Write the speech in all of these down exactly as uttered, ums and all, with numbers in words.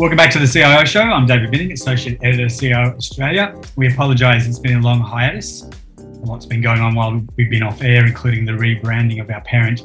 Welcome back to the C I O Show. I'm David Binning, Associate Editor of C I O Australia. We apologise, it's been a long hiatus. A lot's been going on while we've been off air, including the rebranding of our parent,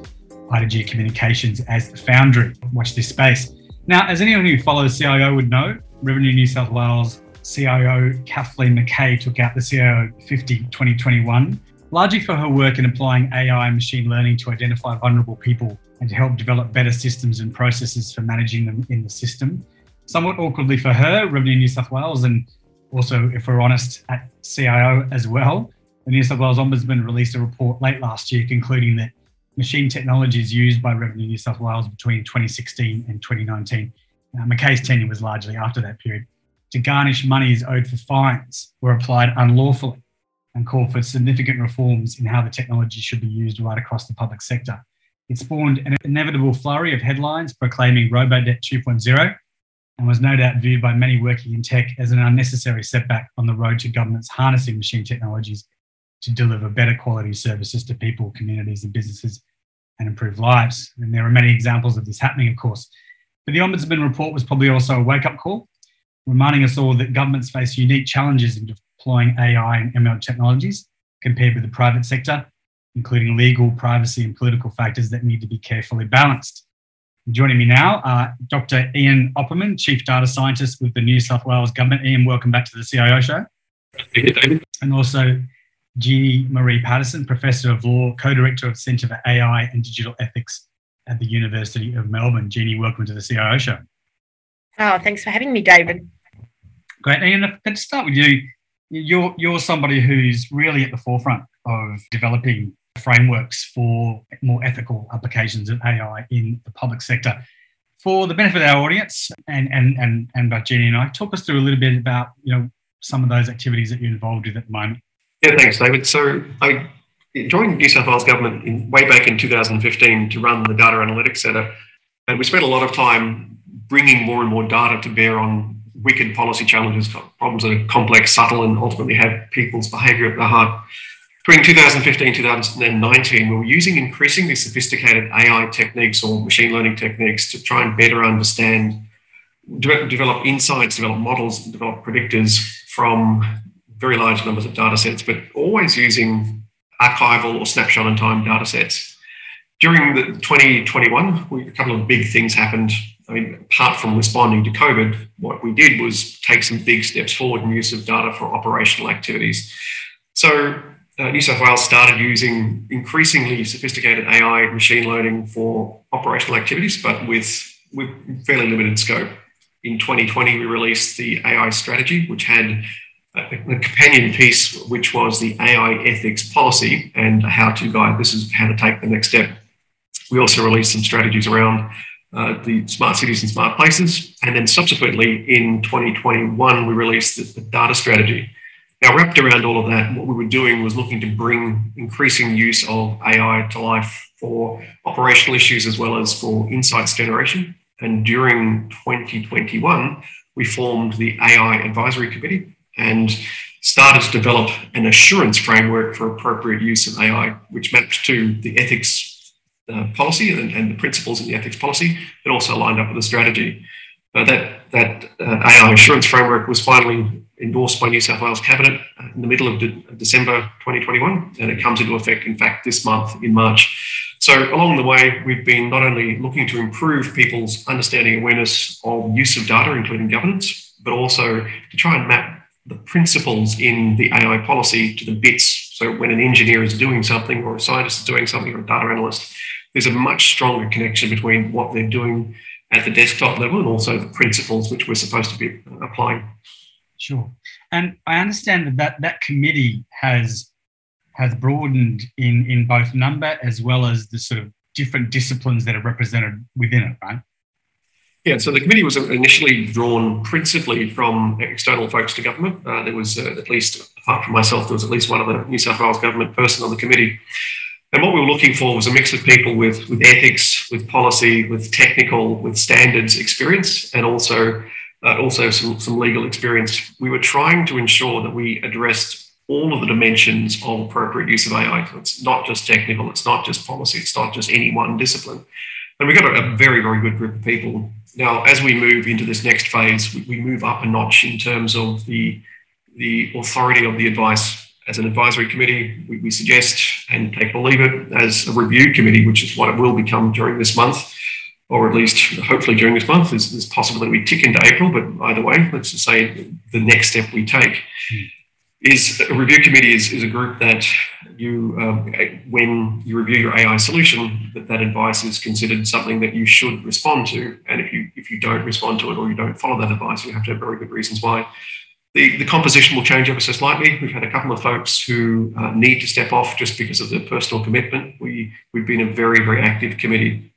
I D G Communications, as The Foundry. Watch this space. Now, as anyone who follows C I O would know, Revenue New South Wales C I O Kathleen Mackay took out the C I O fifty twenty twenty-one, largely for her work in applying A I and machine learning to identify vulnerable people and to help develop better systems and processes for managing them in the system. Somewhat awkwardly for her, Revenue New South Wales, and also, if we're honest, at C I O as well, the New South Wales Ombudsman released a report late last year concluding that machine technologies used by Revenue New South Wales between twenty sixteen and twenty nineteen, uh, Mackay's tenure was largely after that period, to garnish monies owed for fines were applied unlawfully and called for significant reforms in how the technology should be used right across the public sector. It spawned an inevitable flurry of headlines proclaiming RoboDebt two point oh and was no doubt viewed by many working in tech as an unnecessary setback on the road to governments harnessing machine technologies to deliver better quality services to people, communities and businesses and improve lives. And there are many examples of this happening, of course. But the Ombudsman report was probably also a wake-up call, reminding us all that governments face unique challenges in deploying A I and M L technologies compared with the private sector, including legal, privacy and political factors that need to be carefully balanced. And joining me now are Doctor Ian Opperman, Chief Data Scientist with the New South Wales Government. Ian, welcome back to the C I O Show. Thank you, David. And also Jeannie Marie Patterson, Professor of Law, Co-Director of Centre for A I and Digital Ethics at the University of Melbourne. Jeannie, welcome to the C I O Show. Oh, thanks for having me, David. Great. Ian, if I could start with you, you're, you're somebody who's really at the forefront of developing frameworks for more ethical applications of A I in the public sector. For the benefit of our audience and and and, and both Jeannie and I, talk us through a little bit about, you know, some of those activities that you're involved with at the moment. Yeah, thanks, David. So I joined New South Wales Government in, way back in two thousand fifteen to run the Data Analytics Centre, and we spent a lot of time bringing more and more data to bear on wicked policy challenges, problems that are complex, subtle, and ultimately have people's behaviour at the heart. Between two thousand fifteen and two thousand nineteen, we were using increasingly sophisticated A I techniques or machine learning techniques to try and better understand, de- develop insights, develop models, develop predictors from very large numbers of data sets, but always using archival or snapshot in time data sets. During the twenty twenty-one, we, a couple of big things happened. I mean, apart from responding to COVID, what we did was take some big steps forward in use of data for operational activities. So uh, New South Wales started using increasingly sophisticated A I and machine learning for operational activities, but with, with fairly limited scope. In twenty twenty, we released the A I strategy, which had a companion piece, which was the A I ethics policy and a how-to guide. This is how to take the next step. We also released some strategies around uh, the smart cities and smart places. And then subsequently in twenty twenty-one, we released the, the data strategy. Now, wrapped around all of that, what we were doing was looking to bring increasing use of A I to life for operational issues as well as for insights generation. And during twenty twenty-one, we formed the A I Advisory Committee and started to develop an assurance framework for appropriate use of A I, which mapped to the ethics uh, policy and, and the principles in the ethics policy, but also lined up with the strategy. Uh, that that uh, A I assurance framework was finally endorsed by New South Wales Cabinet in the middle of de- December twenty twenty-one, and it comes into effect, in fact, this month in March. So along the way, we've been not only looking to improve people's understanding awareness of use of data, including governance, but also to try and map the principles in the A I policy to the bits. So when an engineer is doing something or a scientist is doing something or a data analyst, there's a much stronger connection between what they're doing at the desktop level and also the principles which we're supposed to be applying. Sure. And I understand that that, that committee has has broadened in, in both number as well as the sort of different disciplines that are represented within it, right? Yeah, so the committee was initially drawn principally from external folks to government. Uh, there was uh, at least, apart from myself, there was at least one other New South Wales government person on the committee. And what we were looking for was a mix of people with, with ethics, with policy, with technical, with standards experience, and also uh, also some, some legal experience. We were trying to ensure that we addressed all of the dimensions of appropriate use of A I. So it's not just technical, it's not just policy, it's not just any one discipline. And we got a, a very, very good group of people Now, as we move into this next phase, we move up a notch in terms of the, the authority of the advice. As an advisory committee, we, we suggest and take or leave it as a review committee, which is what it will become during this month, or at least hopefully during this month. It's, it's possible that we tick into April, but either way, let's just say the next step we take mm. is a review committee is, is a group that you, um, when you review your A I solution, that that advice is considered something that you should respond to. And if you if you don't respond to it or you don't follow that advice, you have to have very good reasons why. The, the composition will change ever so slightly. We've had a couple of folks who uh, need to step off just because of their personal commitment. We, we've been a very, very active committee.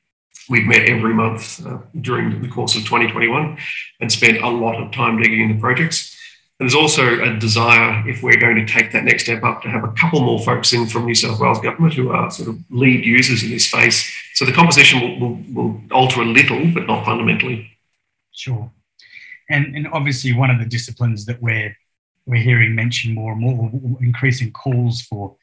We've met every month uh, during the course of twenty twenty-one and spent a lot of time digging into projects. And there's also a desire, if we're going to take that next step up, to have a couple more folks in from New South Wales Government who are sort of lead users in this space. So the composition will, will, will alter a little, but not fundamentally. Sure. And, and obviously, one of the disciplines that we're we're hearing mentioned more and more, increasing calls for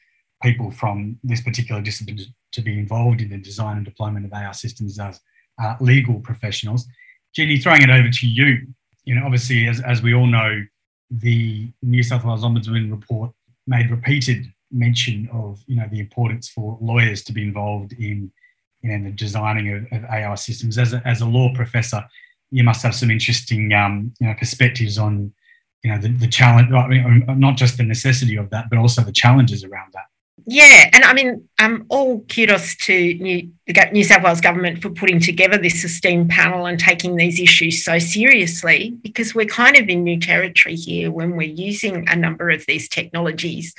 people from this particular discipline to be involved in the design and deployment of A I systems as uh, legal professionals. Jeannie, throwing it over to you, you know, obviously, as, as we all know, the New South Wales Ombudsman report made repeated mention of, you know, the importance for lawyers to be involved in, in the designing of, of A I systems. As a, as a law professor, you must have some interesting, um, you know, perspectives on, you know, the, the challenge. I mean, not just the necessity of that, but also the challenges around that. Yeah, and I mean, um, all kudos to New, the New South Wales Government for putting together this esteemed panel and taking these issues so seriously, because we're kind of in new territory here when we're using a number of these technologies.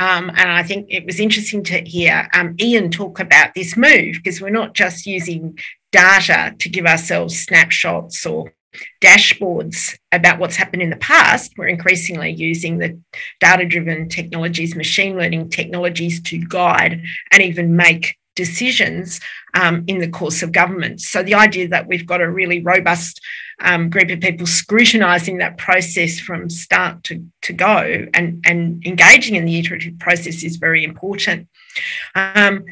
Um, and I think it was interesting to hear um, Ian talk about this move, because we're not just using data to give ourselves snapshots or dashboards about what's happened in the past. We're increasingly using the data-driven technologies, machine learning technologies to guide and even make decisions um, in the course of government. So the idea that we've got a really robust um, group of people scrutinising that process from start to, to go and, and engaging in the iterative process is very important. Um,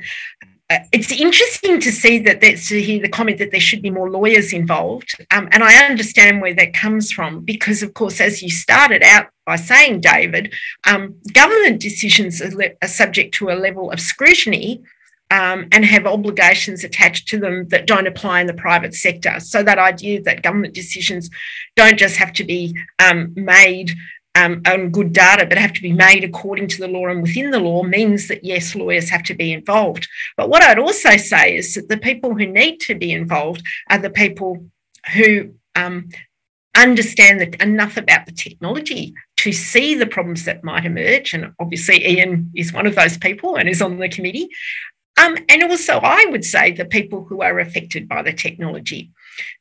It's interesting to see that that's, to hear the comment that there should be more lawyers involved, um, and I understand where that comes from because, of course, as you started out by saying, David, um, government decisions are, le- are subject to a level of scrutiny um, and have obligations attached to them that don't apply in the private sector. So that idea that government decisions don't just have to be um, made Um, on good data, but have to be made according to the law and within the law means that, yes, lawyers have to be involved. But what I'd also say is that the people who need to be involved are the people who um, understand the, enough about the technology to see the problems that might emerge. And obviously Ian is one of those people and is on the committee. Um, and also I would say the people who are affected by the technology.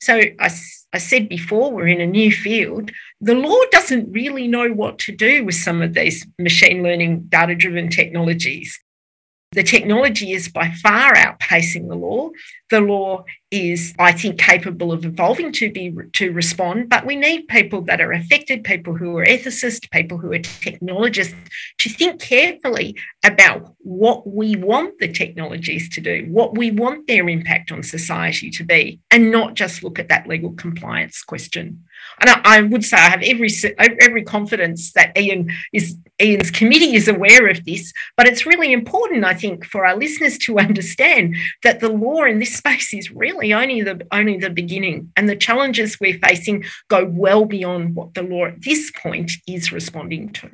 So I, I said before, we're in a new field. The law doesn't really know what to do with some of these machine learning, data-driven technologies. The technology is by far outpacing the law. The law is, I think, capable of evolving to be to respond, but we need people that are affected, people who are ethicists, people who are technologists, to think carefully about what we want the technologies to do, what we want their impact on society to be, and not just look at that legal compliance question. And I, I would say I have every every confidence that Ian is Ian's committee is aware of this, but it's really important, I think, for our listeners to understand that the law in this space is really only the only the beginning, and the challenges we're facing go well beyond what the law at this point is responding to.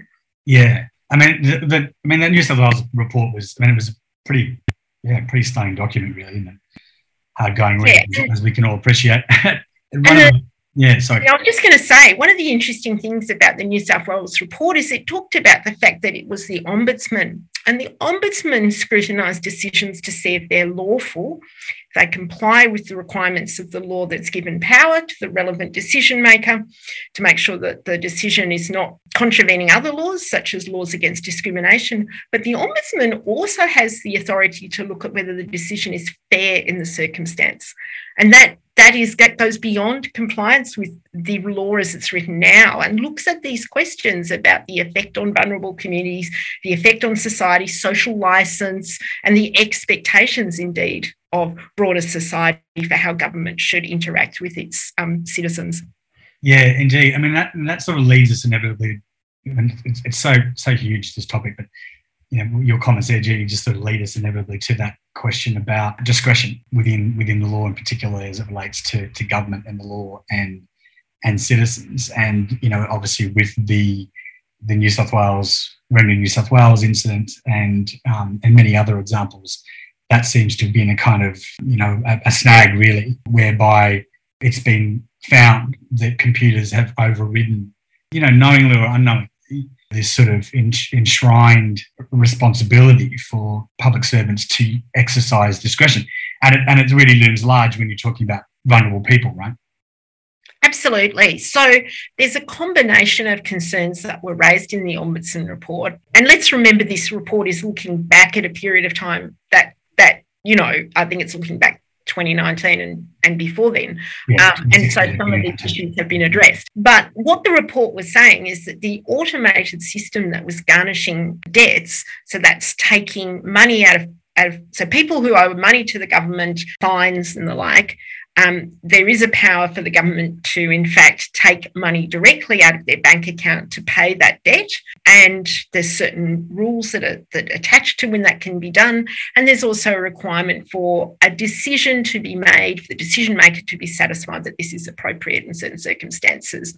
Yeah, I mean, the, the I mean, that New South Wales report was, I mean, it was a pretty, yeah, pretty stunning document, really, isn't it? Hard going, yeah. Reading, as we can all appreciate. Yeah, sorry. I was just going to say, one of the interesting things about the New South Wales report is it talked about the fact that it was the Ombudsman, and the Ombudsman scrutinised decisions to see if they're lawful, if they comply with the requirements of the law that's given power to the relevant decision maker, to make sure that the decision is not contravening other laws, such as laws against discrimination. But the Ombudsman also has the authority to look at whether the decision is fair in the circumstance, and that that is that goes beyond compliance with the law as it's written now and looks at these questions about the effect on vulnerable communities, the effect on society, social license, and the expectations, indeed, of broader society for how government should interact with its um, citizens. Yeah, indeed. I mean, that that sort of leads us inevitably, and it's, it's so so huge, this topic, but you know, your comments there, Judy, just sort of lead us inevitably to that question about discretion within within the law, in particular as it relates to, to government and the law and and citizens. And you know, obviously with the the New South Wales Revenue New South Wales incident and um, and many other examples, that seems to have been a kind of you know a, a snag really, whereby it's been found that computers have overridden, you know, knowingly or unknowingly, this sort of enshrined responsibility for public servants to exercise discretion. And it, and it really looms large when you're talking about vulnerable people, right? Absolutely. So there's a combination of concerns that were raised in the Ombudsman report. And let's remember this report is looking back at a period of time that, that you know, I think it's looking back twenty nineteen and, and before then. Yeah, um, and so some of these issues have been addressed. But what the report was saying is that the automated system that was garnishing debts, so that's taking money out of, out of so people who owe money to the government, fines and the like, um, there is a power for the government to, in fact, take money directly out of their bank account to pay that debt. And there's certain rules that are that attach to when that can be done. And there's also a requirement for a decision to be made, for the decision maker to be satisfied that this is appropriate in certain circumstances.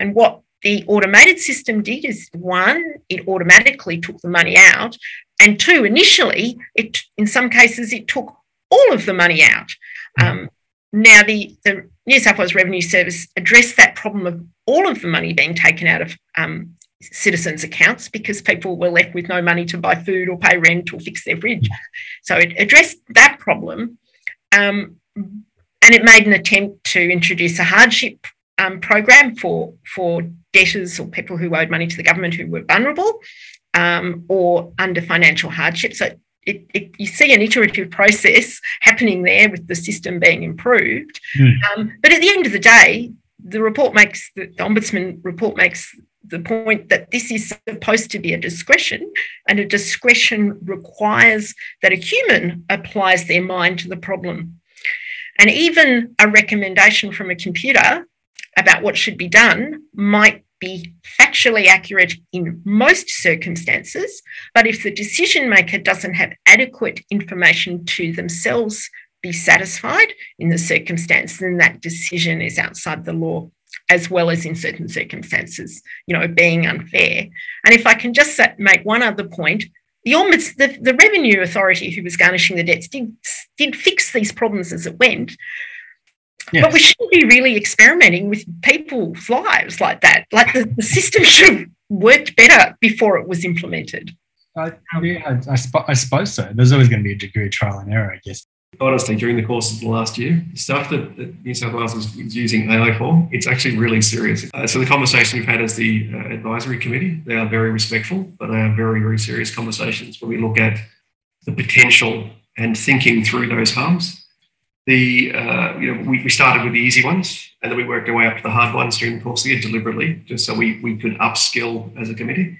And what the automated system did is, one, it automatically took the money out. And two, initially, it in some cases, it took all of the money out. Um, Now, the, the New South Wales Revenue Service addressed that problem of all of the money being taken out of um, citizens' accounts because people were left with no money to buy food or pay rent or fix their fridge. So it addressed that problem, um, and it made an attempt to introduce a hardship um, program for, for debtors or people who owed money to the government who were vulnerable um, or under financial hardship. So It, it, you see an iterative process happening there with the system being improved. Mm. Um, but at the end of the day, the report makes, the, the Ombudsman report makes the point that this is supposed to be a discretion, and a discretion requires that a human applies their mind to the problem. And even a recommendation from a computer about what should be done might be factually accurate in most circumstances, but if the decision maker doesn't have adequate information to themselves be satisfied in the circumstance, then that decision is outside the law, as well as in certain circumstances, you know, being unfair. And if I can just make one other point, the Ombuds, the, the Revenue Authority who was garnishing the debts did, did fix these problems as it went. Yes. But we shouldn't be really experimenting with people's lives like that. Like the, the system should have worked better before it was implemented. I, yeah, I, I, sp- I suppose so. There's always going to be a degree of trial and error, I guess. Honestly, during the course of the last year, the stuff that, that New South Wales was using A I for, it's actually really serious. Uh, so the conversation we've had as the uh, advisory committee, they are very respectful, but they are very, very serious conversations where we look at the potential and thinking through those harms. The, uh, you know, we, we started with the easy ones and then we worked our way up to the hard ones during the course of the year deliberately, just so we, we could upskill as a committee.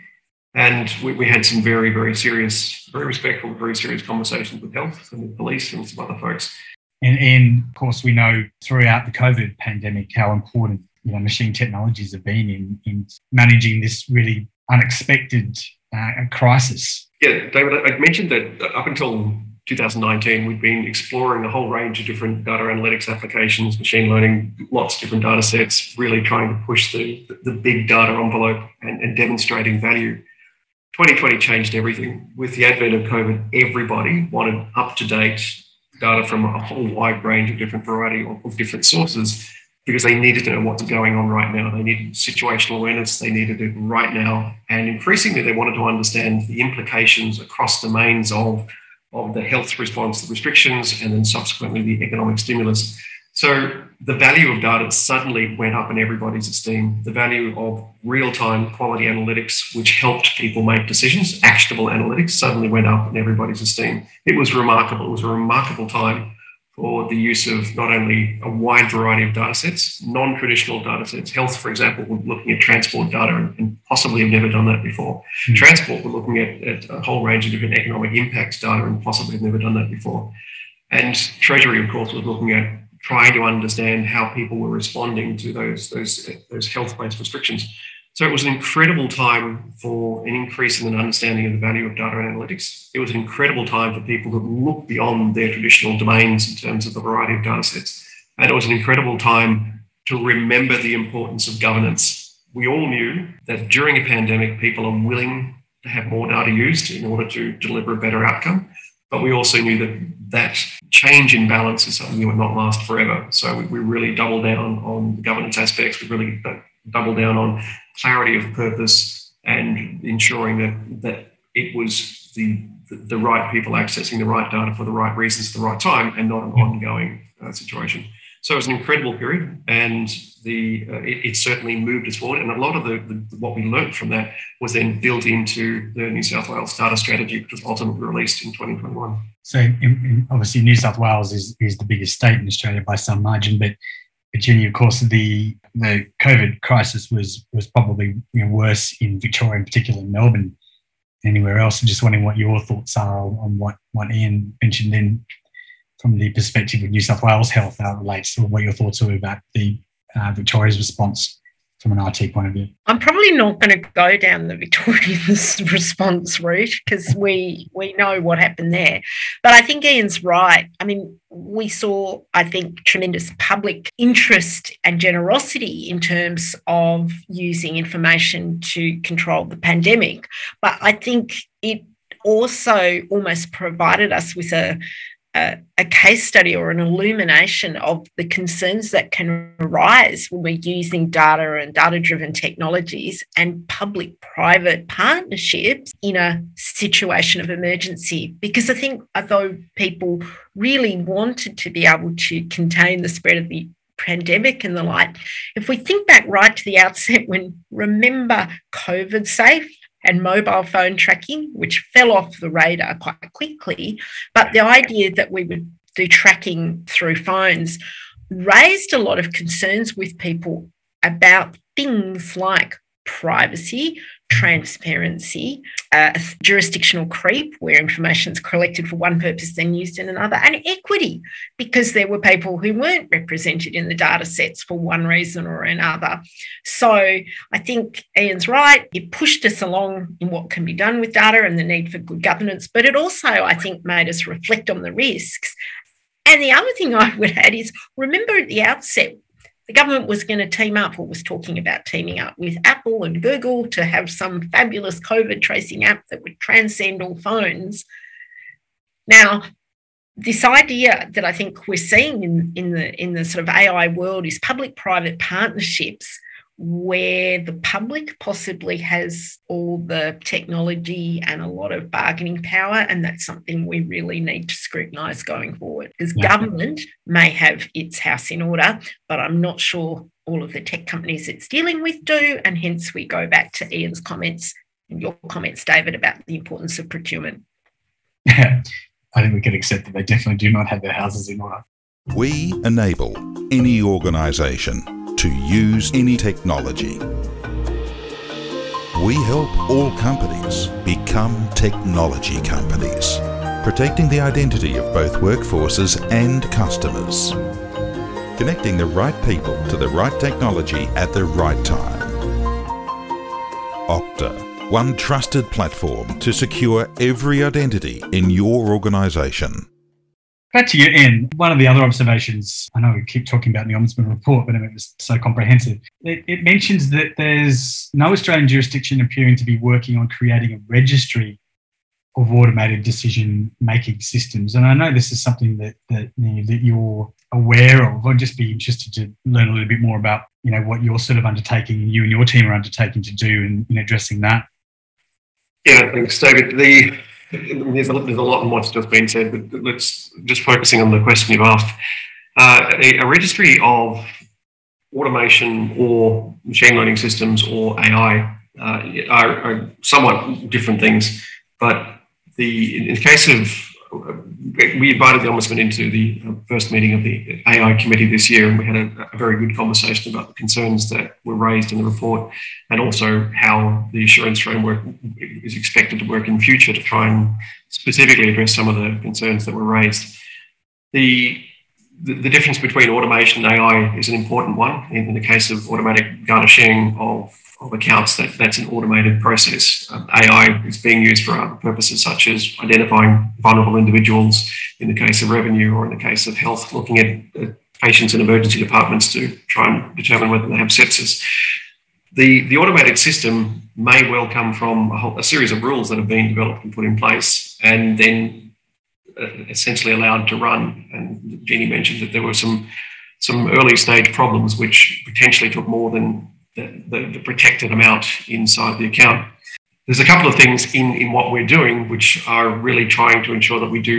And we, we had some very, very serious, very respectful, very serious conversations with health and with police and some other folks. And, and of course, we know throughout the COVID pandemic how important, you know, machine technologies have been in, in managing this really unexpected uh, crisis. Yeah, David, I mentioned that up until two thousand nineteen, we've been exploring a whole range of different data analytics applications, machine learning, lots of different data sets, really trying to push the, the big data envelope and, and demonstrating value. twenty twenty changed everything. With the advent of COVID, everybody wanted up-to-date data from a whole wide range of different variety of different sources because they needed to know what's going on right now. They needed situational awareness. They needed it right now. And increasingly, they wanted to understand the implications across domains of of the health response, the restrictions, and then subsequently the economic stimulus. So the value of data suddenly went up in everybody's esteem. The value of real-time quality analytics, which helped people make decisions, actionable analytics, suddenly went up in everybody's esteem. It was remarkable. It was a remarkable time for the use of not only a wide variety of data sets, non-traditional data sets. Health, for example, we're looking at transport data and possibly have never done that before. Mm. Transport, we're looking at, at a whole range of different economic impacts data and possibly have never done that before. And Treasury, of course, was looking at trying to understand how people were responding to those, those, those health-based restrictions. So it was an incredible time for an increase in an understanding of the value of data analytics. It was an incredible time for people to look beyond their traditional domains in terms of the variety of data sets. And it was an incredible time to remember the importance of governance. We all knew that during a pandemic, people are willing to have more data used in order to deliver a better outcome. But we also knew that that change in balance is something that would not last forever. So we, we really doubled down on the governance aspects. We really double down on clarity of purpose and ensuring that that it was the the right people accessing the right data for the right reasons at the right time and not an ongoing uh, situation. So it was an incredible period, and the uh, it, it certainly moved us forward. And a lot of the, the what we learned from that was then built into the New South Wales data strategy, which was ultimately released in twenty twenty-one. So in, in obviously New South Wales is, is the biggest state in Australia by some margin, but Virginia, of course, the the COVID crisis was was probably you know, worse in Victoria, in particular in Melbourne, anywhere else. I'm just wondering what your thoughts are on what, what Ian mentioned then from the perspective of New South Wales Health, how it relates to what your thoughts are about the uh, Victoria's response from an I T point of view. I'm probably not going to go down the Victorian response route because we we know what happened there. But I think Ian's right. I mean, we saw, I think, tremendous public interest and generosity in terms of using information to control the pandemic. But I think it also almost provided us with a A, a case study or an illumination of the concerns that can arise when we're using data and data-driven technologies and public-private partnerships in a situation of emergency. Because I think although people really wanted to be able to contain the spread of the pandemic and the like, if we think back right to the outset when, remember, COVID safe, and mobile phone tracking, which fell off the radar quite quickly. But the idea that we would do tracking through phones raised a lot of concerns with people about things like privacy, transparency, uh, jurisdictional creep, where information is collected for one purpose then used in another, and equity, because there were people who weren't represented in the data sets for one reason or another. So I think Ian's right. It pushed us along in what can be done with data and the need for good governance, but it also, I think, made us reflect on the risks. And the other thing I would add is, remember at the outset, the government was going to team up or was talking about teaming up with Apple and Google to have some fabulous COVID tracing app that would transcend all phones. Now, this idea that I think we're seeing in, in the, in the sort of A I world is public-private partnerships where the public possibly has all the technology and a lot of bargaining power, and that's something we really need to scrutinise going forward, because yeah. government may have its house in order, but I'm not sure all of the tech companies it's dealing with do, and hence we go back to Ian's comments and your comments, David, about the importance of procurement. I think we can accept that they definitely do not have their houses in order. We enable any organisation to use any technology. We help all companies become technology companies, protecting the identity of both workforces and customers, connecting the right people to the right technology at the right time. Okta, one trusted platform to secure every identity in your organisation. Back to you, Ian. One of the other observations, I know we keep talking about the Ombudsman report, but it was so comprehensive. It, it mentions that there's no Australian jurisdiction appearing to be working on creating a registry of automated decision-making systems. And I know this is something that that, you know, that you're aware of. I'd just be interested to learn a little bit more about, you know, what you're sort of undertaking, you and your team are undertaking to do in, in addressing that. Yeah, thanks, David. The... There's a, there's a lot in what's just been said, but let's just focusing on the question you've asked. Uh, a, a registry of automation or machine learning systems or A I uh, are, are somewhat different things, but the in the case of we invited the Ombudsman into the first meeting of the A I committee this year, and we had a, a very good conversation about the concerns that were raised in the report and also how the assurance framework is expected to work in future to try and specifically address some of the concerns that were raised. The The difference between automation and A I is an important one. In the case of automatic data sharing of, of accounts, that, that's an automated process. Um, A I is being used for other purposes, such as identifying vulnerable individuals in the case of revenue, or in the case of health, looking at uh, patients in emergency departments to try and determine whether they have sepsis. The, the automated system may well come from a, whole, a series of rules that have been developed and put in place, and then essentially allowed to run. And Jeannie mentioned that there were some some early stage problems which potentially took more than the, the, the protected amount inside the account. There's a couple of things in, in what we're doing which are really trying to ensure that we do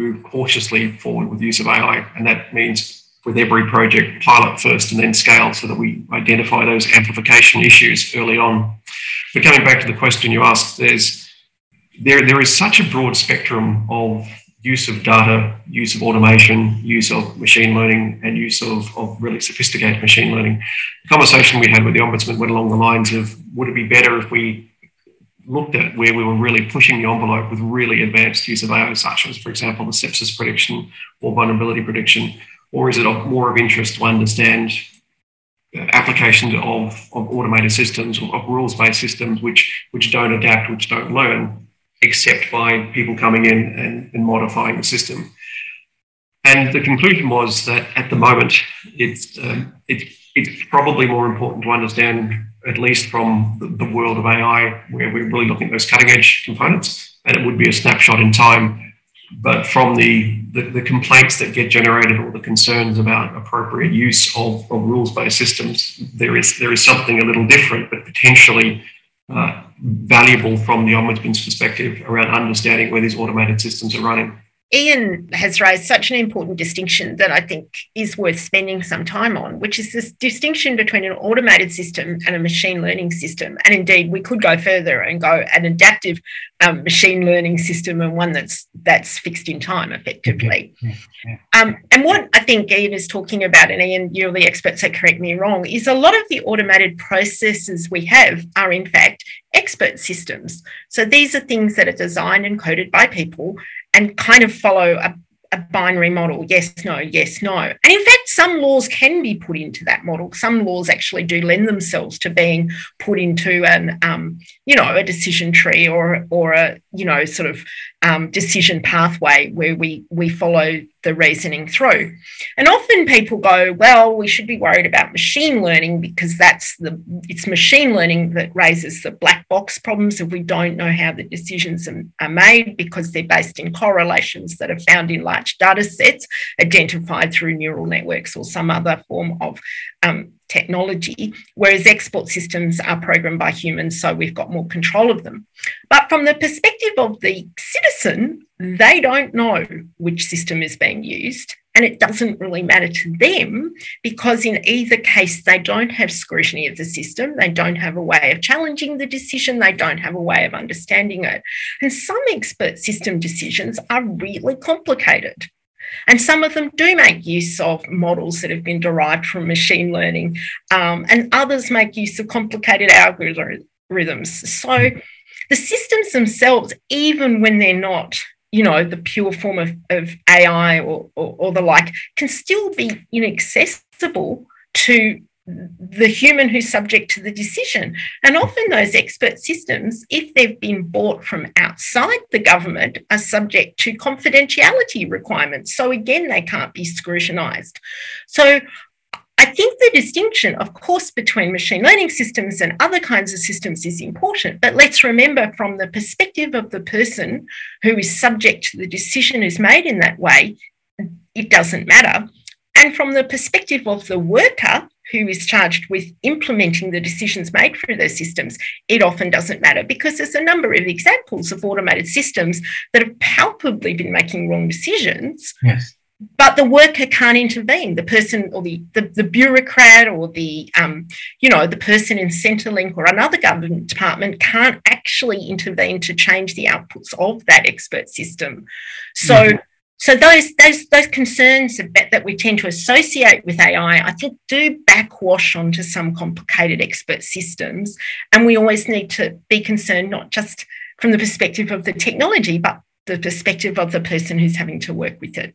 move cautiously forward with the use of A I, and that means with every project, pilot first and then scale, so that we identify those amplification issues early on. But coming back to the question you asked, there's there there is such a broad spectrum of use of data, use of automation, use of machine learning, and use of, of really sophisticated machine learning. The conversation we had with the Ombudsman went along the lines of, would it be better if we looked at where we were really pushing the envelope with really advanced use of A I, such as, for example, the sepsis prediction or vulnerability prediction, or is it of more of interest to understand applications of, of automated systems or of rules-based systems which, which don't adapt, which don't learn, except by people coming in and, and modifying the system. And the conclusion was that at the moment, it's, uh, it's, it's probably more important to understand, at least from the, the world of A I, where we're really looking at those cutting edge components, and it would be a snapshot in time. But from the, the, the complaints that get generated or the concerns about appropriate use of, of rules-based systems, there is, there is something a little different, but potentially uh, valuable from the Ombudsman's perspective around understanding where these automated systems are running. Ian has raised such an important distinction that I think is worth spending some time on, which is this distinction between an automated system and a machine learning system. And indeed, we could go further and go an adaptive um, machine learning system and one that's that's fixed in time, effectively. Yeah, yeah, yeah. Um, and what I think Ian is talking about, and Ian, you're the expert, so correct me wrong, is a lot of the automated processes we have are, in fact, expert systems. So these are things that are designed and coded by people and kind of follow a, a binary model, yes, no, yes, no. And in fact, some laws can be put into that model. Some laws actually do lend themselves to being put into an, um, you know, a decision tree or, or a, you know, sort of um, decision pathway where we, we follow the reasoning through. And often people go, well, we should be worried about machine learning because that's the it's machine learning that raises the black box problems if we don't know how the decisions are made, because they're based in correlations that are found in large data sets identified through neural networks or some other form of um, technology, whereas expert systems are programmed by humans, so we've got more control of them. But from the perspective of the citizen, they don't know which system is being used, and it doesn't really matter to them because in either case, they don't have scrutiny of the system. They don't have a way of challenging the decision. They don't have a way of understanding it. And some expert system decisions are really complicated. And some of them do make use of models that have been derived from machine learning, um, and others make use of complicated algorithms. So the systems themselves, even when they're not, you know, the pure form of, of A I or, or, or the like, can still be inaccessible to the human who's subject to the decision. And often those expert systems, if they've been bought from outside the government, are subject to confidentiality requirements. So again, they can't be scrutinised. So I think the distinction, of course, between machine learning systems and other kinds of systems is important, but let's remember from the perspective of the person who is subject to the decision is made in that way, it doesn't matter. And from the perspective of the worker, who is charged with implementing the decisions made through those systems, it often doesn't matter because there's a number of examples of automated systems that have palpably been making wrong decisions, yes, but the worker can't intervene. The person or the, the, the bureaucrat or the, um, you know, the person in Centrelink or another government department can't actually intervene to change the outputs of that expert system. So mm-hmm. So those those those concerns about, that we tend to associate with A I, I think, do backwash onto some complicated expert systems, and we always need to be concerned not just from the perspective of the technology, but the perspective of the person who's having to work with it.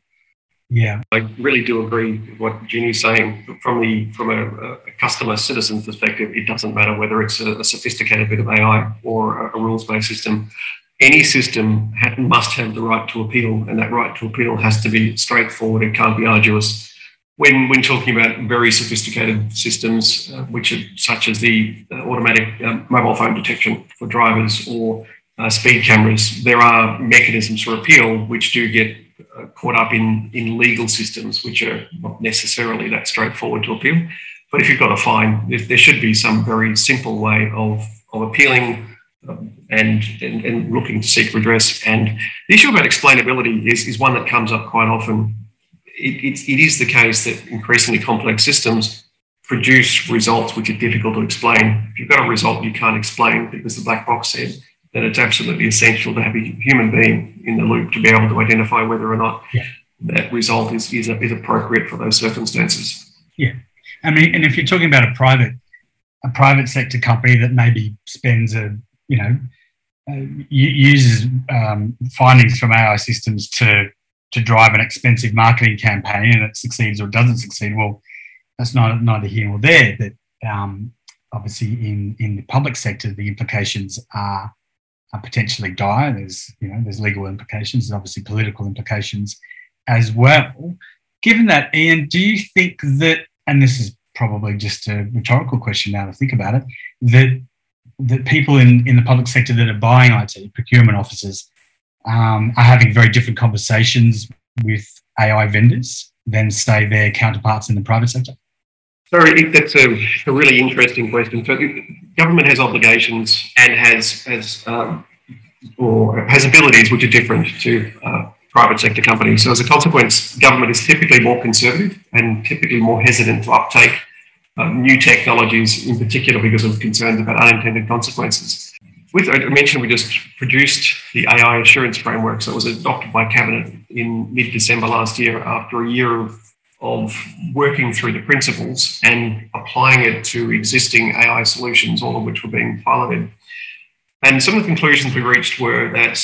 Yeah, I really do agree with what Jeannie's saying. From the from a, a customer citizen perspective, it doesn't matter whether it's a, a sophisticated bit of A I or a, a rules-based system. Any system ha- must have the right to appeal, and that right to appeal has to be straightforward. It can't be arduous. When when talking about very sophisticated systems, uh, which are such as the uh, automatic um, mobile phone detection for drivers or uh, speed cameras, there are mechanisms for appeal which do get uh, caught up in, in legal systems, which are not necessarily that straightforward to appeal. But if you've got a fine, there should be some very simple way of, of appealing Um, and, and and looking to seek redress. And the issue about explainability is, is one that comes up quite often. It, it, it is the case that increasingly complex systems produce results which are difficult to explain. If you've got a result you can't explain because the black box said, then it's absolutely essential to have a human being in the loop to be able to identify whether or not yeah. that result is, is, is appropriate for those circumstances. Yeah. I mean, and if you're talking about a private, a private sector company that maybe spends a you know, uh, uses um, findings from A I systems to to drive an expensive marketing campaign, and it succeeds or doesn't succeed. Well, that's not, neither here nor there. But um, obviously, in, in the public sector, the implications are, are potentially dire. There's you know there's legal implications, there's obviously political implications as well. Given that, Ian, do you think that, and this is probably just a rhetorical question now to think about it, that that people in, in the public sector that are buying I T, procurement officers, um, are having very different conversations with A I vendors than, say, their counterparts in the private sector? So I think that's a, a really interesting question. So government has obligations and has has um, or has abilities which are different to uh, private sector companies. So as a consequence, government is typically more conservative and typically more hesitant to uptake Uh, new technologies, in particular because of concerns about unintended consequences. With, I mentioned we just produced the A I assurance framework, so it was adopted by Cabinet in mid-December last year after a year of, of working through the principles and applying it to existing A I solutions, all of which were being piloted. And some of the conclusions we reached were that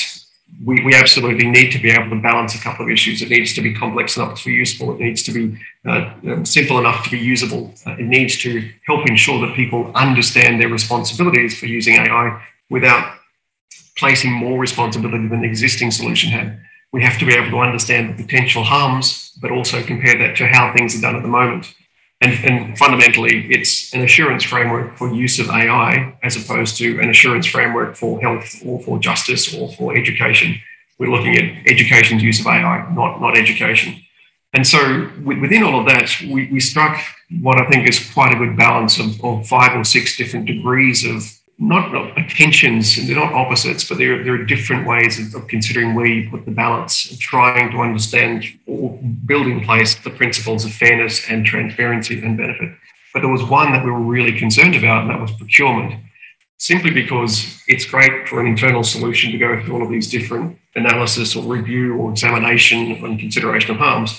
We, we absolutely need to be able to balance a couple of issues. It needs to be complex enough to be useful. It needs to be uh, simple enough to be usable. Uh, it needs to help ensure that people understand their responsibilities for using A I without placing more responsibility than the existing solution had. We have to be able to understand the potential harms, but also compare that to how things are done at the moment. And, and fundamentally, it's an assurance framework for use of A I as opposed to an assurance framework for health or for justice or for education. We're looking at education's use of A I, not, not education. And so within all of that, we, we struck what I think is quite a good balance of, of five or six different degrees of not, not tensions, and they're not opposites, but there, there are different ways of, of considering where you put the balance, of trying to understand or build in place the principles of fairness and transparency and benefit. But there was one that we were really concerned about, and that was procurement, simply because it's great for an internal solution to go through all of these different analysis or review or examination and consideration of harms.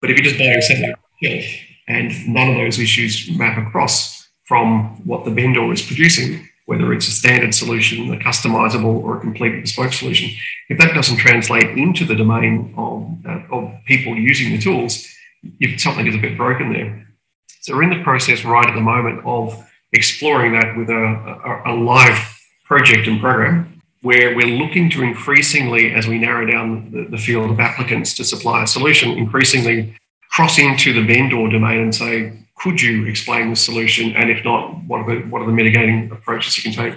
But if you're just buying something and none of those issues map across from what the vendor is producing, whether it's a standard solution, a customizable or a complete bespoke solution, if that doesn't translate into the domain of, uh, of people using the tools, if something is a bit broken there. So we're in the process right at the moment of exploring that with a, a, a live project and program where we're looking to increasingly, as we narrow down the, the field of applicants to supply a solution, increasingly cross into the vendor domain and say, could you explain the solution? And if not, what are the, what are the mitigating approaches you can take?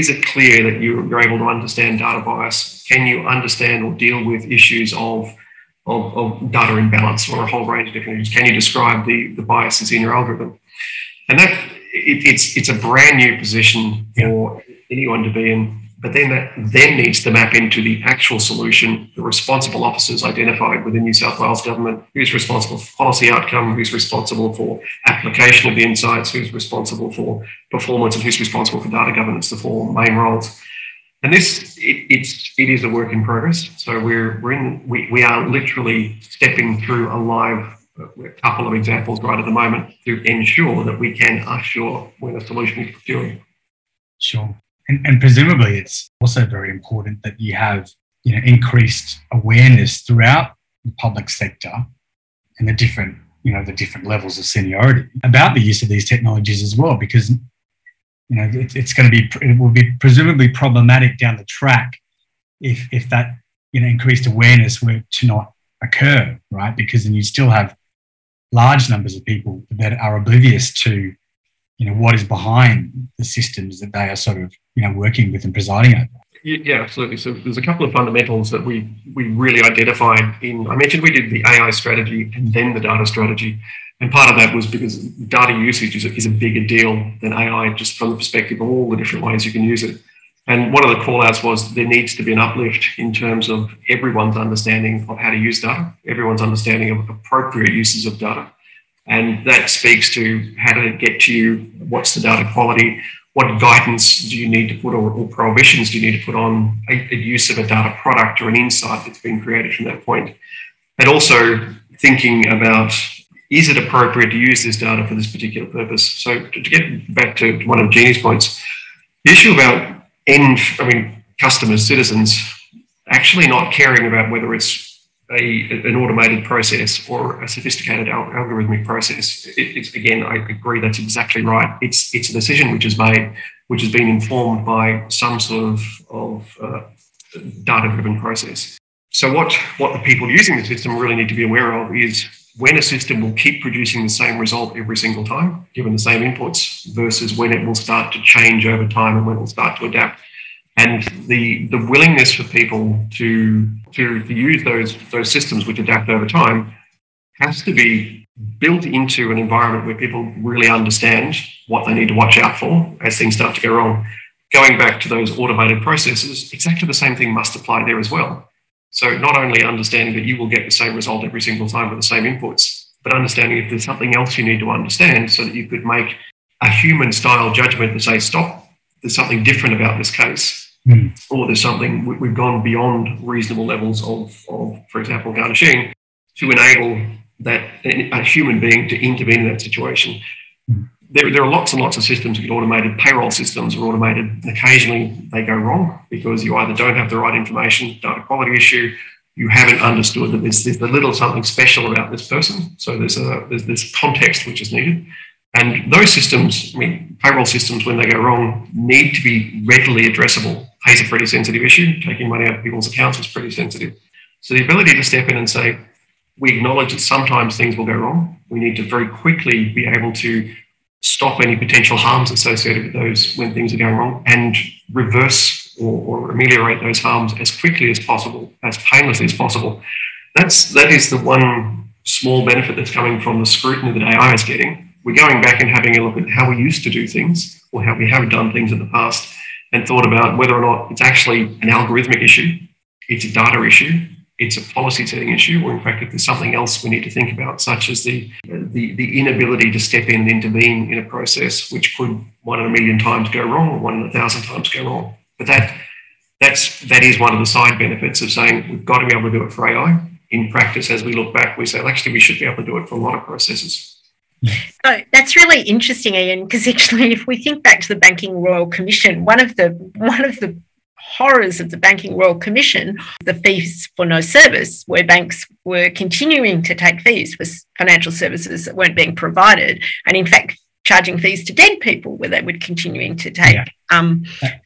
Is it clear that you're able to understand data bias? Can you understand or deal with issues of, of, of data imbalance or a whole range of different issues? Can you describe the, the biases in your algorithm? And that it, it's it's a brand new position for yeah. anyone to be in, but then that then needs to map into the actual solution, the responsible officers identified within New South Wales Government, who's responsible for policy outcome, who's responsible for application of the insights, who's responsible for performance, and who's responsible for data governance, the four main roles. And this, it, it's it is a work in progress. So we're we're in we, we are literally stepping through a live a couple of examples right at the moment to ensure that we can assure when a solution is procured. Sure, and and presumably it's also very important that you have you know increased awareness throughout the public sector and the different you know the different levels of seniority about the use of these technologies as well, because. You know, it's going to be, it will be presumably problematic down the track if if that, you know, increased awareness were to not occur, right? Because then you still have large numbers of people that are oblivious to, you know, what is behind the systems that they are sort of, you know, working with and presiding over. Yeah, absolutely. So there's a couple of fundamentals that we we really identified in, I mentioned we did the A I strategy and then the data strategy. And part of that was because data usage is a, is a bigger deal than A I, just from the perspective of all the different ways you can use it. And one of the call-outs was there needs to be an uplift in terms of everyone's understanding of how to use data, everyone's understanding of appropriate uses of data. And that speaks to how to get to you, what's the data quality, what guidance do you need to put or, or prohibitions do you need to put on a, a use of a data product or an insight that's been created from that point. And also thinking about, is it appropriate to use this data for this particular purpose? So to get back to one of Jeannie's points, the issue about end, I mean, customers, citizens, actually not caring about whether it's a, an automated process or a sophisticated al- algorithmic process. It, it's, again, I agree that's exactly right. It's it's a decision which is made, which has been informed by some sort of, of uh, data-driven process. So what, what the people using the system really need to be aware of is when a system will keep producing the same result every single time, given the same inputs, versus when it will start to change over time and when it will start to adapt. And the, the willingness for people to, to, to use those, those systems which adapt over time has to be built into an environment where people really understand what they need to watch out for as things start to go wrong. Going back to those automated processes, exactly the same thing must apply there as well. So not only understanding that you will get the same result every single time with the same inputs, but understanding if there's something else you need to understand so that you could make a human-style judgment to say, stop, there's something different about this case, mm. or there's something we've gone beyond reasonable levels of, of, for example, garnishing, to enable that a human being to intervene in that situation. Mm. There, there are lots and lots of systems that get automated. Payroll systems are automated. Occasionally, they go wrong because you either don't have the right information, data quality issue, you haven't understood that there's, there's a little something special about this person. So there's a there's this context which is needed. And those systems, I mean, payroll systems, when they go wrong, need to be readily addressable. Pay's a pretty sensitive issue. Taking money out of people's accounts is pretty sensitive. So the ability to step in and say, we acknowledge that sometimes things will go wrong. We need to very quickly be able to stop any potential harms associated with those when things are going wrong and reverse or, or ameliorate those harms as quickly as possible, as painlessly as possible. That's, that is the one small benefit that's coming from the scrutiny that A I is getting. We're going back and having a look at how we used to do things or how we have done things in the past and thought about whether or not it's actually an algorithmic issue, it's a data issue, it's a policy setting issue, or in fact, if there's something else we need to think about, such as the, the the inability to step in and intervene in a process which could one in a million times go wrong or one in a thousand times go wrong. But that that's that is one of the side benefits of saying we've got to be able to do it for A I. In practice, as we look back, we say, well, actually, we should be able to do it for a lot of processes. So that's really interesting, Ian, because actually, if we think back to the Banking Royal Commission, one of the one of the horrors of the Banking Royal Commission, the fees for no service, where banks were continuing to take fees for financial services that weren't being provided, and in fact charging fees to dead people, where they were continuing to take yeah. um,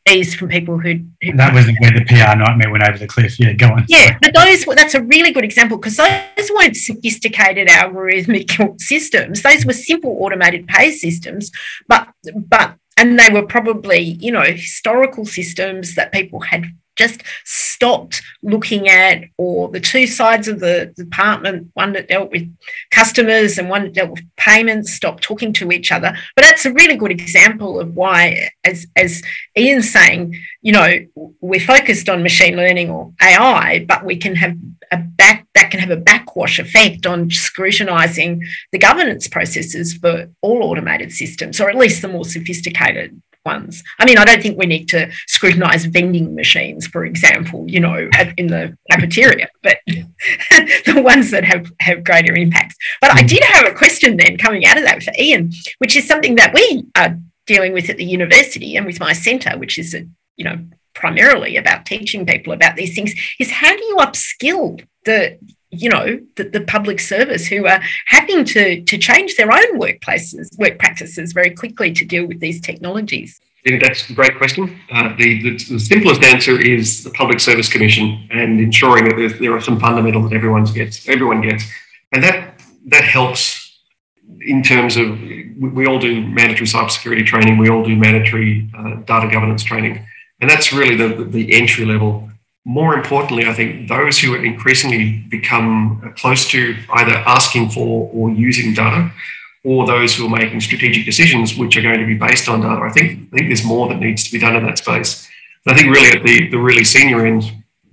fees from people who... who that was where the P R nightmare went over the cliff. Yeah, go on. Yeah, sorry. But those that's a really good example because those weren't sophisticated algorithmic systems. Those were simple automated pay systems, but but and they were probably, you know, historical systems that people had just stopped looking at, or the two sides of the department, one that dealt with customers and one that dealt with payments, stopped talking to each other. But that's a really good example of why, as, as Ian's saying, you know, we're focused on machine learning or A I, but we can have a back that can have a backwash effect on scrutinising the governance processes for all automated systems, or at least the more sophisticated ones. I mean, I don't think we need to scrutinise vending machines, for example, you know, in the cafeteria, but the ones that have, have greater impacts. But I did have a question then coming out of that for Ian, which is something that we are dealing with at the university and with my centre, which is, a, you know, primarily about teaching people about these things, is how do you upskill the, you know, the, the public service who are having to to change their own workplaces, work practices very quickly to deal with these technologies? I think that's a great question. Uh, the, the, the simplest answer is the Public Service Commission and ensuring that there are some fundamentals that everyone gets, everyone gets. And that that helps in terms of, we all do mandatory cybersecurity training, we all do mandatory uh, data governance training. And that's really the, the entry level. More importantly, I think those who are increasingly become close to either asking for or using data, or those who are making strategic decisions which are going to be based on data, I think, I think there's more that needs to be done in that space. And I think really at the, the really senior end,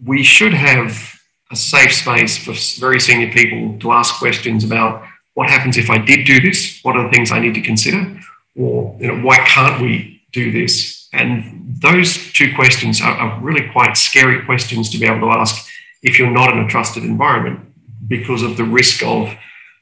we should have a safe space for very senior people to ask questions about what happens if I did do this, what are the things I need to consider, or you know, why can't we do this? And those two questions are, are really quite scary questions to be able to ask if you're not in a trusted environment, because of the risk of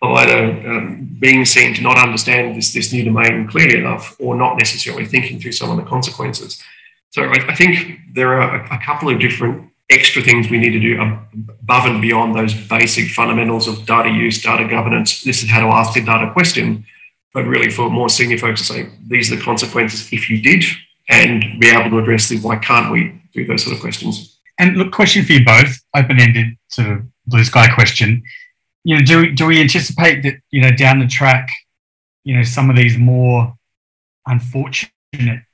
either um, being seen to not understand this, this new domain clearly enough, or not necessarily thinking through some of the consequences. So I, I think there are a, a couple of different extra things we need to do above and beyond those basic fundamentals of data use, data governance. This is how to ask the data question, but really for more senior folks to say, these are the consequences if you did, and be able to address the why can't we do those sort of questions. And look, question for you both, open-ended sort of blue sky question. You know, do do we anticipate that, you know, down the track, you know, some of these more unfortunate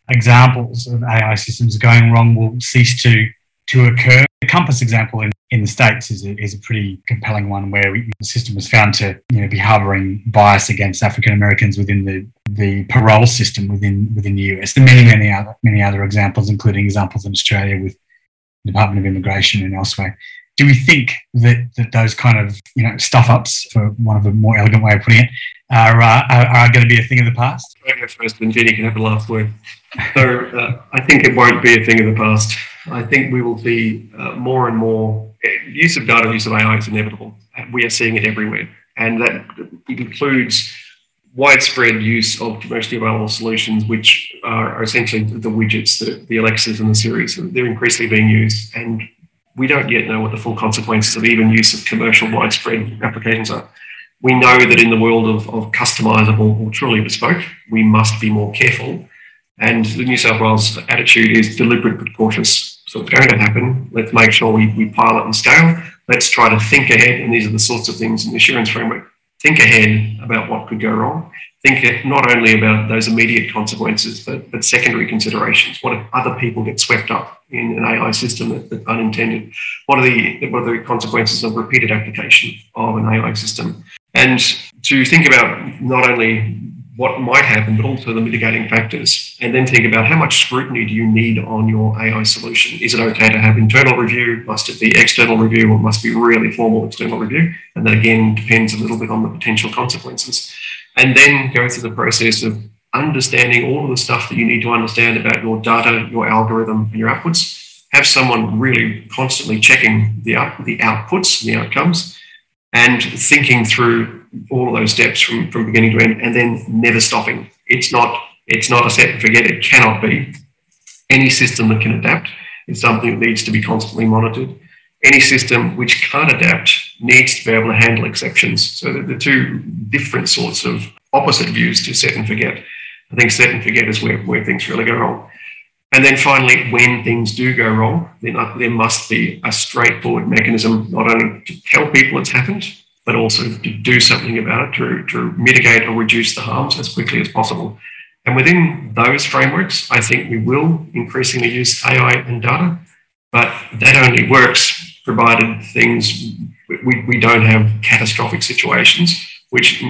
examples of A I systems going wrong will cease to to occur? The COMPASS example in, in the States is a, is a pretty compelling one, where we, the system was found to, you know, be harbouring bias against African Americans within the the parole system within within the U S. There are many, many other many other examples, including examples in Australia with the Department of Immigration and elsewhere. Do we think that, that those kind of, you know, stuff-ups, for one of a more elegant way of putting it, are uh, are, are going to be a thing of the past? I go first, and Jeannie can have the last word. So uh, I think it won't be a thing of the past. I think we will see uh, more and more use of data, use of A I is inevitable. We are seeing it everywhere, and that includes widespread use of commercially available solutions, which are essentially the widgets, the, the Alexas and the Siris. They're increasingly being used, and we don't yet know what the full consequences of even use of commercial widespread applications are. We know that in the world of, of customisable or truly bespoke, we must be more careful. And the New South Wales attitude is deliberate but cautious. So it's going to happen. Let's make sure we, we pilot and scale. Let's try to think ahead. And these are the sorts of things in the assurance framework. Think ahead about what could go wrong. Think not only about those immediate consequences, but, but secondary considerations. What if other people get swept up in an A I system that, that unintended? What are the what are the consequences of repeated application of an A I system? And to think about not only what might happen, but also the mitigating factors. And then think about how much scrutiny do you need on your A I solution? Is it okay to have internal review? Must it be external review, or must be really formal external review? And that again depends a little bit on the potential consequences. And then go through the process of understanding all of the stuff that you need to understand about your data, your algorithm, and your outputs. Have someone really constantly checking the out- the outputs, the outcomes, and thinking through all of those steps from, from beginning to end, and then never stopping. It's not it's not a set and forget. It cannot be. Any system that can adapt is something that needs to be constantly monitored. Any system which can't adapt needs to be able to handle exceptions. So the two different sorts of opposite views to set and forget. I think set and forget is where, where things really go wrong. And then finally, when things do go wrong, then there must be a straightforward mechanism, not only to tell people it's happened, but also to do something about it, to, to mitigate or reduce the harms as quickly as possible. And within those frameworks, I think we will increasingly use A I and data, but that only works provided things we, we don't have catastrophic situations, which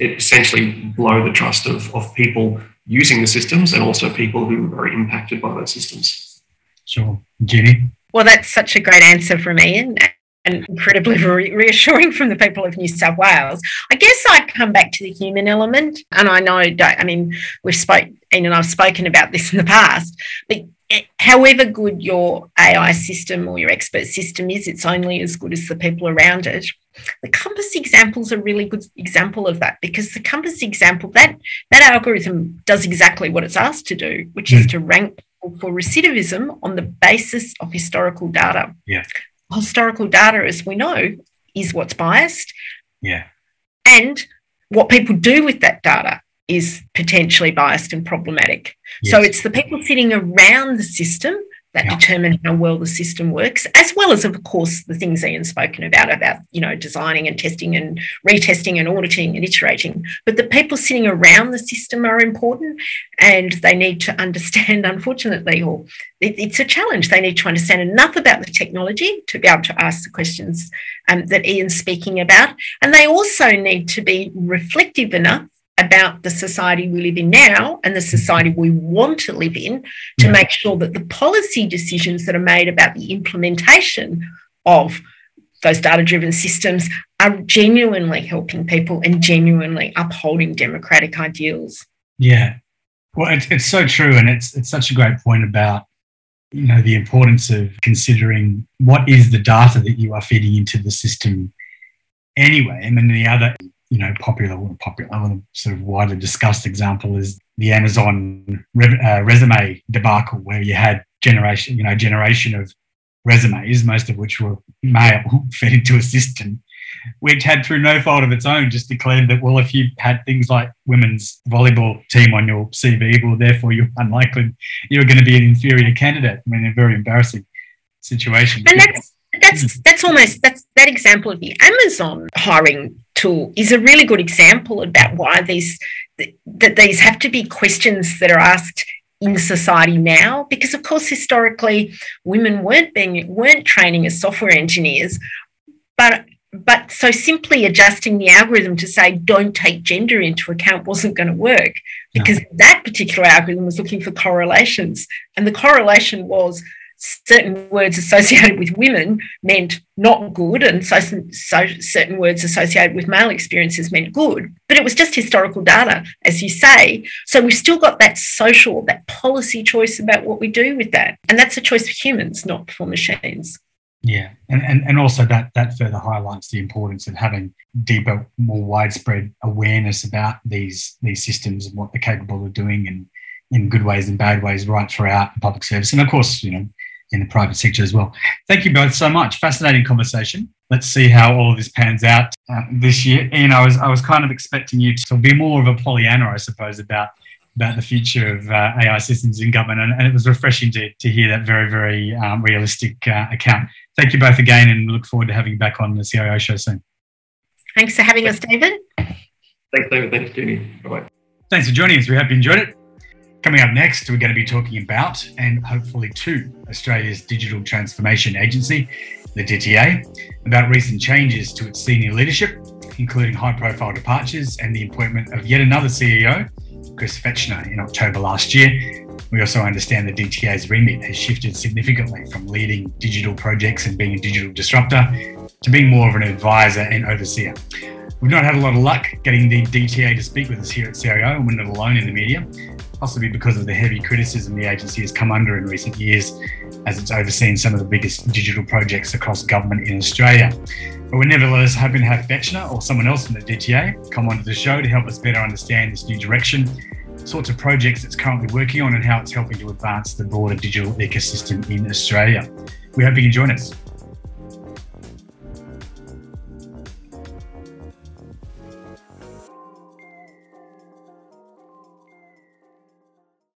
essentially blow the trust of, of people using the systems and also people who are impacted by those systems. Sure. Jeannie? Well, that's such a great answer from Ian. and incredibly re- reassuring from the people of New South Wales. I guess I'd come back to the human element. And I know, I mean, we've spoke, Ian and I've spoken about this in the past, but however good your A I system or your expert system is, it's only as good as the people around it. The COMPASS example is a really good example of that, because the COMPASS example, that, that algorithm does exactly what it's asked to do, which mm. is to rank for recidivism on the basis of historical data. Yeah. Historical data, as we know, is what's biased. Yeah. And what people do with that data is potentially biased and problematic. Yes. So it's the people sitting around the system that yeah. determine how well the system works, as well as, of course, the things Ian's spoken about, about, you know, designing and testing and retesting and auditing and iterating. But the people sitting around the system are important, and they need to understand, unfortunately, or it, it's a challenge. They need to understand enough about the technology to be able to ask the questions um, that Ian's speaking about. And they also need to be reflective enough about the society we live in now and the society we want to live in to make sure that the policy decisions that are made about the implementation of those data-driven systems are genuinely helping people and genuinely upholding democratic ideals. Yeah. Well, it's, it's so true, and it's it's such a great point about, you know, the importance of considering what is the data that you are feeding into the system anyway. And then the other... you know, popular, popular, I want to sort of widely discussed example is the Amazon re- uh, resume debacle, where you had generation, you know, generation of resumes, most of which were male, fed into a system, which had, through no fault of its own, just declared that, well, if you had things like women's volleyball team on your C V, well, therefore you're unlikely, you're going to be an inferior candidate. I mean, a very embarrassing situation. And that's that's that's almost that's that example of the Amazon hiring tool is a really good example about why these that these have to be questions that are asked in society now, because of course historically women weren't being weren't training as software engineers, but but so simply adjusting the algorithm to say don't take gender into account wasn't going to work, because no. that particular algorithm was looking for correlations, and the correlation was certain words associated with women meant not good, and so, so certain words associated with male experiences meant good. But it was just historical data, as you say. So we've still got that social, that policy choice about what we do with that. And that's a choice for humans, not for machines. Yeah. And and, and also that that further highlights the importance of having deeper, more widespread awareness about these these systems and what they're capable of doing, and in good ways and bad ways, right throughout public service. And of course, you know, in the private sector as well. Thank you both so much. Fascinating conversation. Let's see how all of this pans out uh, this year. Ian, I was I was kind of expecting you to be more of a Pollyanna, I suppose, about about the future of uh, A I systems in government, and, and it was refreshing to, to hear that very, very um, realistic uh, account. Thank you both again, and look forward to having you back on the C I O show soon. Thanks for having us, David. Thanks, David. Thanks, Judy. Bye-bye. Thanks for joining us. We hope you enjoyed it. Coming up next, we're going to be talking about, and hopefully to, Australia's Digital Transformation Agency, the D T A, about recent changes to its senior leadership, including high-profile departures and the appointment of yet another C E O, Chris Fechner, in October last year. We also understand the D T A's remit has shifted significantly from leading digital projects and being a digital disruptor to being more of an advisor and overseer. We've not had a lot of luck getting the D T A to speak with us here at C I O, and we're not alone in the media, possibly because of the heavy criticism the agency has come under in recent years as it's overseen some of the biggest digital projects across government in Australia. But we're nevertheless hoping to have Fechner or someone else from the D T A come onto the show to help us better understand this new direction, sorts of projects it's currently working on, and how it's helping to advance the broader digital ecosystem in Australia. We hope you can join us.